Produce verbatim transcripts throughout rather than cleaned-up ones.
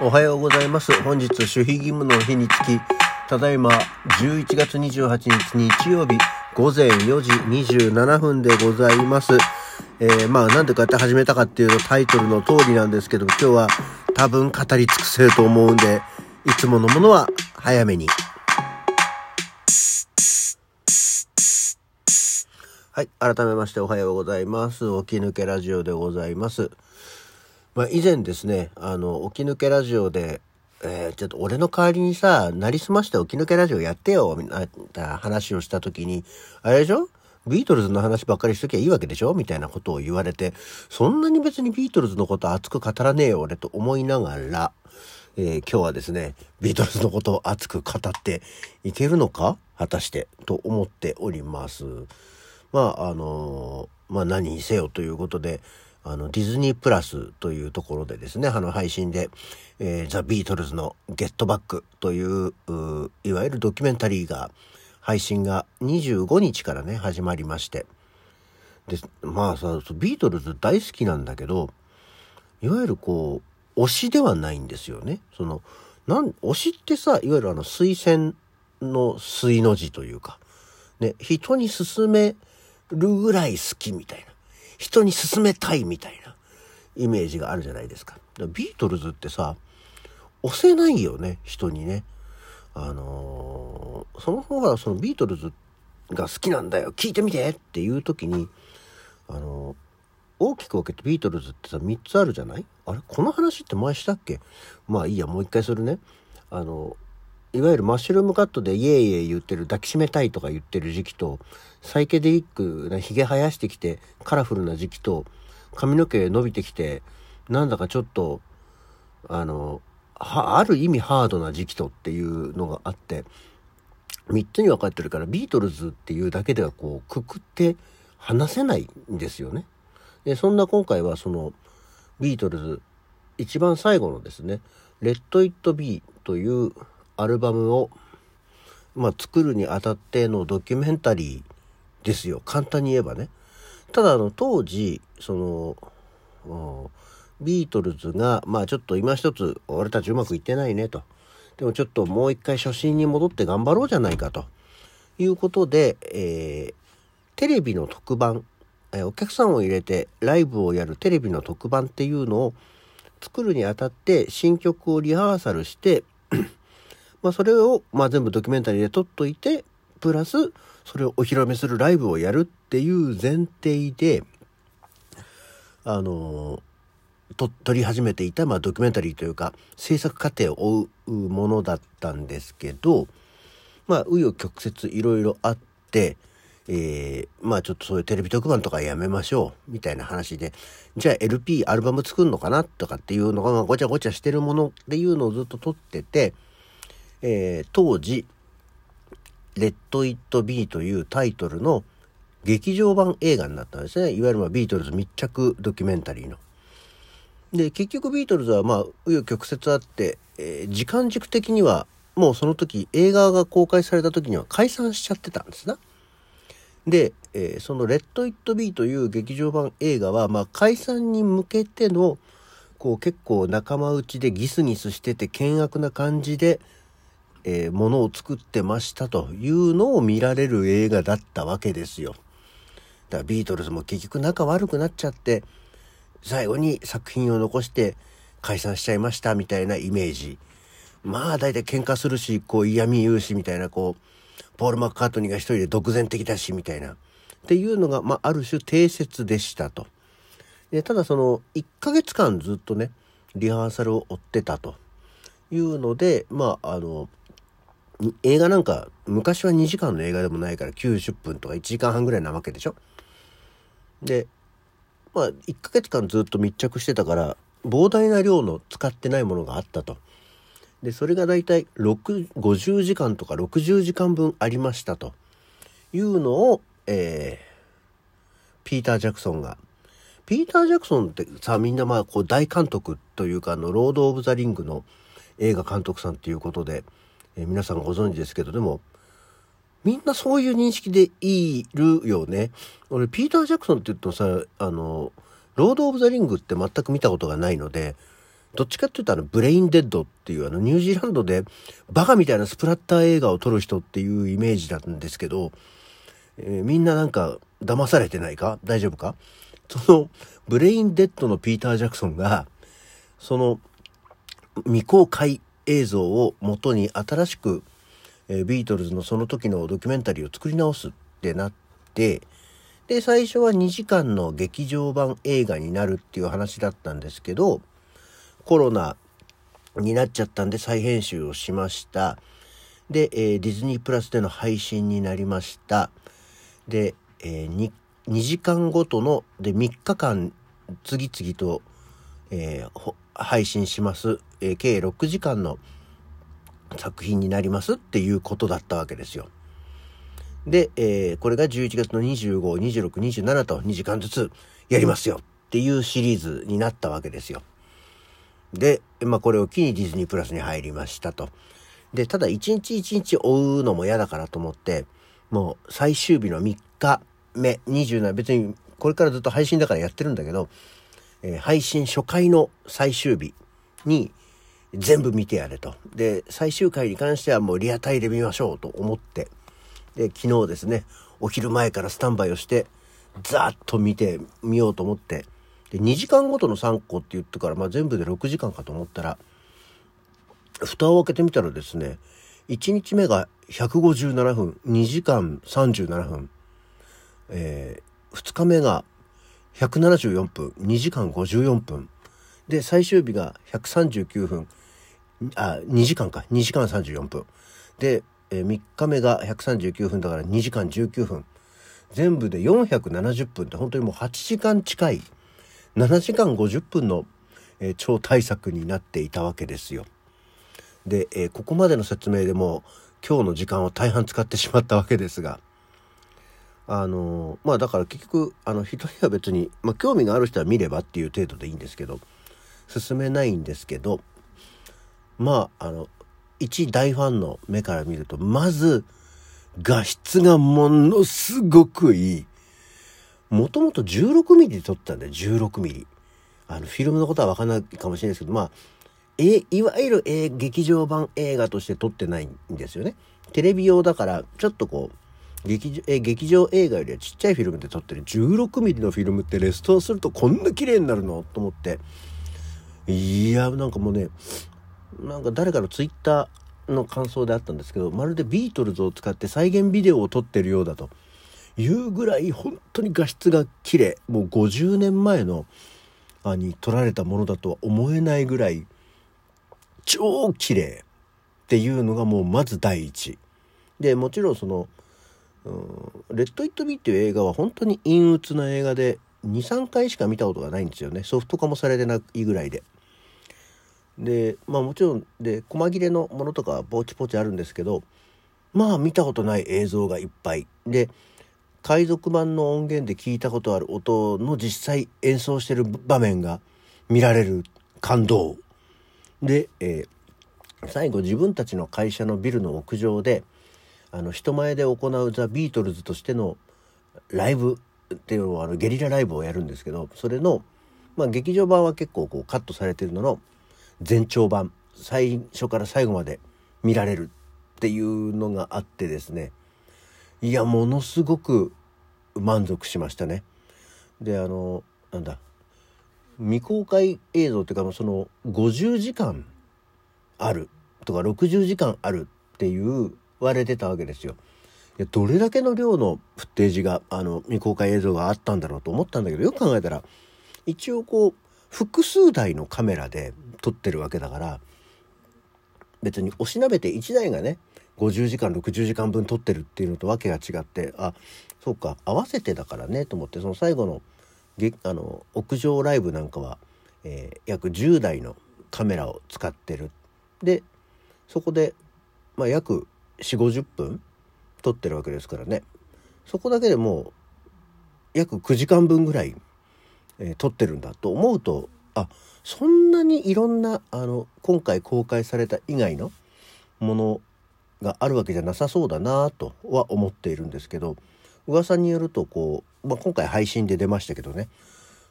おはようございます。本日守秘義務の日につき、ただいまじゅういちがつにじゅうはちにち日曜日ごぜんよじにじゅうななふんでございます。えー、まあなんでこうやって始めたかっていうとタイトルの通りなんですけど、今日は多分語り尽くせると思うんで、いつものものは早めに。はい、改めましておはようございます。起き抜けラジオでございます。まあ、以前ですね、あの起き抜けラジオで、えー、ちょっと俺の代わりにさ、なりすまして起き抜けラジオやってよみたいな話をした時に、あれでしょ、ビートルズの話ばっかりしときゃいいわけでしょみたいなことを言われて、そんなに別にビートルズのこと熱く語らねえよ俺と思いながら、えー、今日はですね、ビートルズのことを熱く語っていけるのか果たしてと思っております。まああのー、まあ何にせよということで。あのディズニープラスというところでですね、あの配信で、えー、ザ・ビートルズのゲットバックという、ういわゆるドキュメンタリーが配信がにじゅうごにちからね始まりまして、でまあさ、ビートルズ大好きなんだけど、いわゆるこう推しではないんですよね。そのなん推しってさ、いわゆるあの推薦の推の字というかね、人に勧めるぐらい好きみたいな。人に勧めたいみたいなイメージがあるじゃないですか。ビートルズってさ、押せないよね、人にね。あのー、その方がそのビートルズが好きなんだよ、聞いてみてっていう時に、あのー、大きく分けてビートルズってさ、みっつあるじゃない？あれ？この話って前したっけ？まあいいや、もう一回するね。あのー、いわゆるマッシュルームカットでイエイイエイ言ってる、抱きしめたいとか言ってる時期と、サイケデリックなひげ生やしてきてカラフルな時期と、髪の毛伸びてきてなんだかちょっとあのある意味ハードな時期とっていうのがあって、みっつに分かってるから、ビートルズっていうだけではこうくくって話せないんですよね。でそんな今回はそのビートルズ一番最後のですね、レットイットビーというアルバムを、まあ、作るにあたってのドキュメンタリーですよ、簡単に言えばね。ただあの当時そのビートルズがまあちょっと今一つ俺たちうまくいってないねと、でもちょっともう一回初心に戻って頑張ろうじゃないかということで、えー、テレビの特番、えー、お客さんを入れてライブをやるテレビの特番っていうのを作るにあたって新曲をリハーサルしてまあ、それをまあ全部ドキュメンタリーで撮っといて、プラスそれをお披露目するライブをやるっていう前提で、あのー、と撮り始めていたまあドキュメンタリーというか制作過程を追うものだったんですけど、まあ紆余曲折いろいろあって、えー、まあちょっとそういうテレビ特番とかやめましょうみたいな話で、じゃあ エルピー アルバム作るのかなとかっていうのがごちゃごちゃしてるものっていうのをずっと撮ってて、えー、当時レット・イット・ビーというタイトルの劇場版映画になったんですね。いわゆるまあビートルズ密着ドキュメンタリーので、結局ビートルズはまあ紆余曲折あって、えー、時間軸的にはもうその時映画が公開された時には解散しちゃってたんですな。で、えー、そのレット・イット・ビーという劇場版映画はまあ解散に向けてのこう結構仲間内でギスギスしてて険悪な感じでえー、ものを作ってましたというのを見られる映画だったわけですよ。だからビートルズも結局仲悪くなっちゃって最後に作品を残して解散しちゃいましたみたいなイメージ。まあ大体喧嘩するし、こう嫌味言うしみたいな、こうポール・マッカートニーが一人で独善的だしみたいなっていうのが、まあ、ある種定説でしたと。でただそのいっかげつかんずっとねリハーサルを追ってたというので、まああの映画なんか昔はにじかんの映画でもないからきゅうじゅっぷんとかいちじかんはんぐらいなわけでしょ。でまあいっかげつかんずっと密着してたから膨大な量の使ってないものがあったと。でそれがだいたいごじゅうじかんとかろくじゅうじかんぶんありましたというのを、えー、ピーター・ジャクソンがピーター・ジャクソンってさ、みんなまあこう大監督というか、あのロード・オブ・ザ・リングの映画監督さんということで皆さんご存知ですけど、でもみんなそういう認識でいるよね。俺ピーター・ジャクソンって言うとさ、あのロード・オブ・ザ・リングって全く見たことがないので、どっちかっていうとあのブレインデッドっていうあのニュージーランドでバカみたいなスプラッター映画を撮る人っていうイメージなんですけど、えー、みんななんか騙されてないか大丈夫か。そのブレインデッドのピーター・ジャクソンがその未公開映像を元に新しく、えー、ビートルズのその時のドキュメンタリーを作り直すってなって、で最初はにじかんの劇場版映画になるっていう話だったんですけど、コロナになっちゃったんで再編集をしました。で、えー、ディズニープラスでの配信になりました。で、えー、ににじかんごとのでみっかかん次々と、えー、配信します、えー、計ろくじかんの作品になりますっていうことだったわけですよ。で、えー、これがじゅういちがつのにじゅうご、にじゅうろく、にじゅうしちとにじかんずつやりますよっていうシリーズになったわけですよ。で、まあこれを機にディズニープラスに入りましたと。で、ただ一日一日追うのも嫌だからと思って、もう最終日のみっかめ、にじゅうなな、別にこれからずっと配信だからやってるんだけど、えー、配信初回の最終日に全部見てやれと。で、最終回に関してはもうリアタイで見ましょうと思って、で昨日ですね、お昼前からスタンバイをしてざーっと見てみようと思って、でにじかんごとのさんこって言ってから、まあ、全部でろくじかんかと思ったら蓋を開けてみたらですね、いちにちめがひゃくごじゅうななふん、にじかんさんじゅうななふん、えー、ふつかめがひゃくななじゅうよんぷん、にじかんごじゅうよんぷんで、最終日がひゃくさんじゅうきゅうふん、あにじかんか、にじかんさんじゅうよんぷんで、えー、みっかめがひゃくさんじゅうきゅうふんだからにじかんじゅうきゅうふん、全部でよんひゃくななじゅっぷんって本当にもうはちじかん近いななじかんごじゅっぷんの、えー、超大作になっていたわけですよ。で、えー、ここまでの説明でも今日の時間を大半使ってしまったわけですが、あのー、まあだから結局あの人には別に、まあ、興味がある人は見ればっていう程度でいいんですけど進めないんですけど、まああの一大ファンの目から見ると、まず画質がものすごくいい。もともとじゅうろくミリで撮ったんだよ、じゅうろくミリ。あのフィルムのことは分からないかもしれないですけど、まあえいわゆる、えー、劇場版映画として撮ってないんですよね。テレビ用だからちょっとこう 劇,、えー、劇場映画よりはちっちゃいフィルムで撮ってる。じゅうろくミリのフィルムってレストアするとこんな綺麗になるのと思って、いやなんかもうね、なんか誰かのツイッターの感想であったんですけど、まるでビートルズを使って再現ビデオを撮ってるようだというぐらい本当に画質が綺麗。もうごじゅうねんまえのに撮られたものだとは思えないぐらい超綺麗っていうのがもうまず第一で、もちろんそのレッド・イット・ビーっていう映画は本当に陰鬱な映画で にさんかいしか見たことがないんですよね。ソフト化もされてないぐらいで、でまあもちろんで細切れのものとかぼちぼちあるんですけど、まあ見たことない映像がいっぱいで、海賊版の音源で聞いたことある音の実際演奏してる場面が見られる感動で、えー、最後自分たちの会社のビルの屋上であの人前で行うザ・ビートルズとしてのライブっていうのをあのゲリラライブをやるんですけど、それの、まあ、劇場版は結構こうカットされてるのの全長版、最初から最後まで見られるっていうのがあってですね、いやものすごく満足しましたね。であのなんだ未公開映像っていうか、そのごじゅうじかんあるとかろくじゅうじかんあるって言われてたわけですよ。いやどれだけの量のフッテージがあの未公開映像があったんだろうと思ったんだけど、よく考えたら一応こう複数台のカメラで撮ってるわけだから、別におしなべていちだいがねごじゅうじかんろくじゅうじかんぶん撮ってるっていうのとわけが違って、あそうか合わせてだからねと思って、その最後のあの屋上ライブなんかは、えー、約じゅうだいのカメラを使ってる。でそこで、まあ、約 よんじゅうごじゅっぷん撮ってるわけですからね、そこだけでもう約くじかんぶんぐらいえー、撮ってるんだと思うと、あそんなにいろんなあの今回公開された以外のものがあるわけじゃなさそうだなとは思っているんですけど、噂によるとこう、まあ、今回配信で出ましたけどね、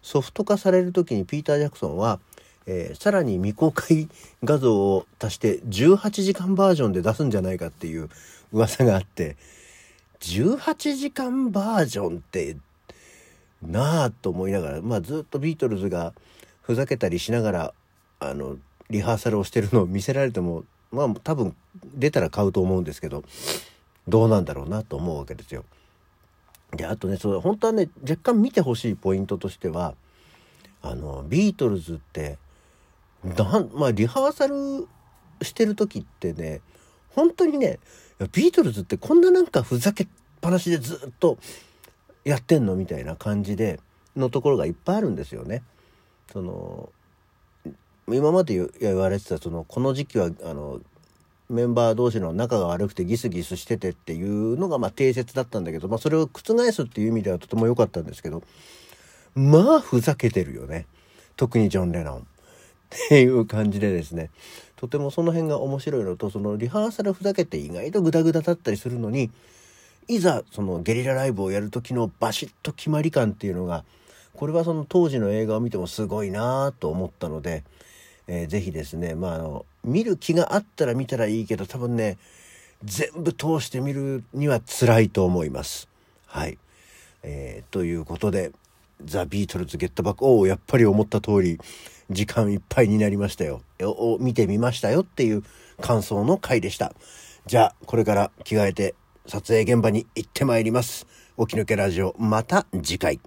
ソフト化される時にピーター・ジャクソンは、えー、さらに未公開画像を足してじゅうはちじかんバージョンで出すんじゃないかっていう噂があって、じゅうはちじかんバージョンってなあと思いながら、まあ、ずっとビートルズがふざけたりしながらあのリハーサルをしてるのを見せられても、まあ多分出たら買うと思うんですけど、どうなんだろうなと思うわけですよ。で、あとね、そう本当はね若干見てほしいポイントとしては、あのビートルズってだん、まあ、リハーサルしてる時ってね、本当にねビートルズってこんななんかふざけっぱなしでずっとやってんのみたいな感じでのところがいっぱいあるんですよね。その今まで言われてたそのこの時期はあのメンバー同士の仲が悪くてギスギスしててっていうのがまあ定説だったんだけど、まあ、それを覆すっていう意味ではとても良かったんですけど、まあふざけてるよね、特にジョン・レノンっていう感じでですね、とてもその辺が面白いのと、そのリハーサルふざけて意外とグダグダだったりするのに、いざそのゲリラライブをやる時のバシッと決まり感っていうのが、これはその当時の映画を見てもすごいなと思ったので、えー、ぜひですね、まあ、あの見る気があったら見たらいいけど、多分ね全部通して見るには辛いと思います。はい、えー、ということでザ・ビートルズ・ゲットバック、おおやっぱり思った通り時間いっぱいになりましたよ、お見てみましたよっていう感想の回でした。じゃあこれから着替えて撮影現場に行ってまいります。起き抜けラジオ、また次回。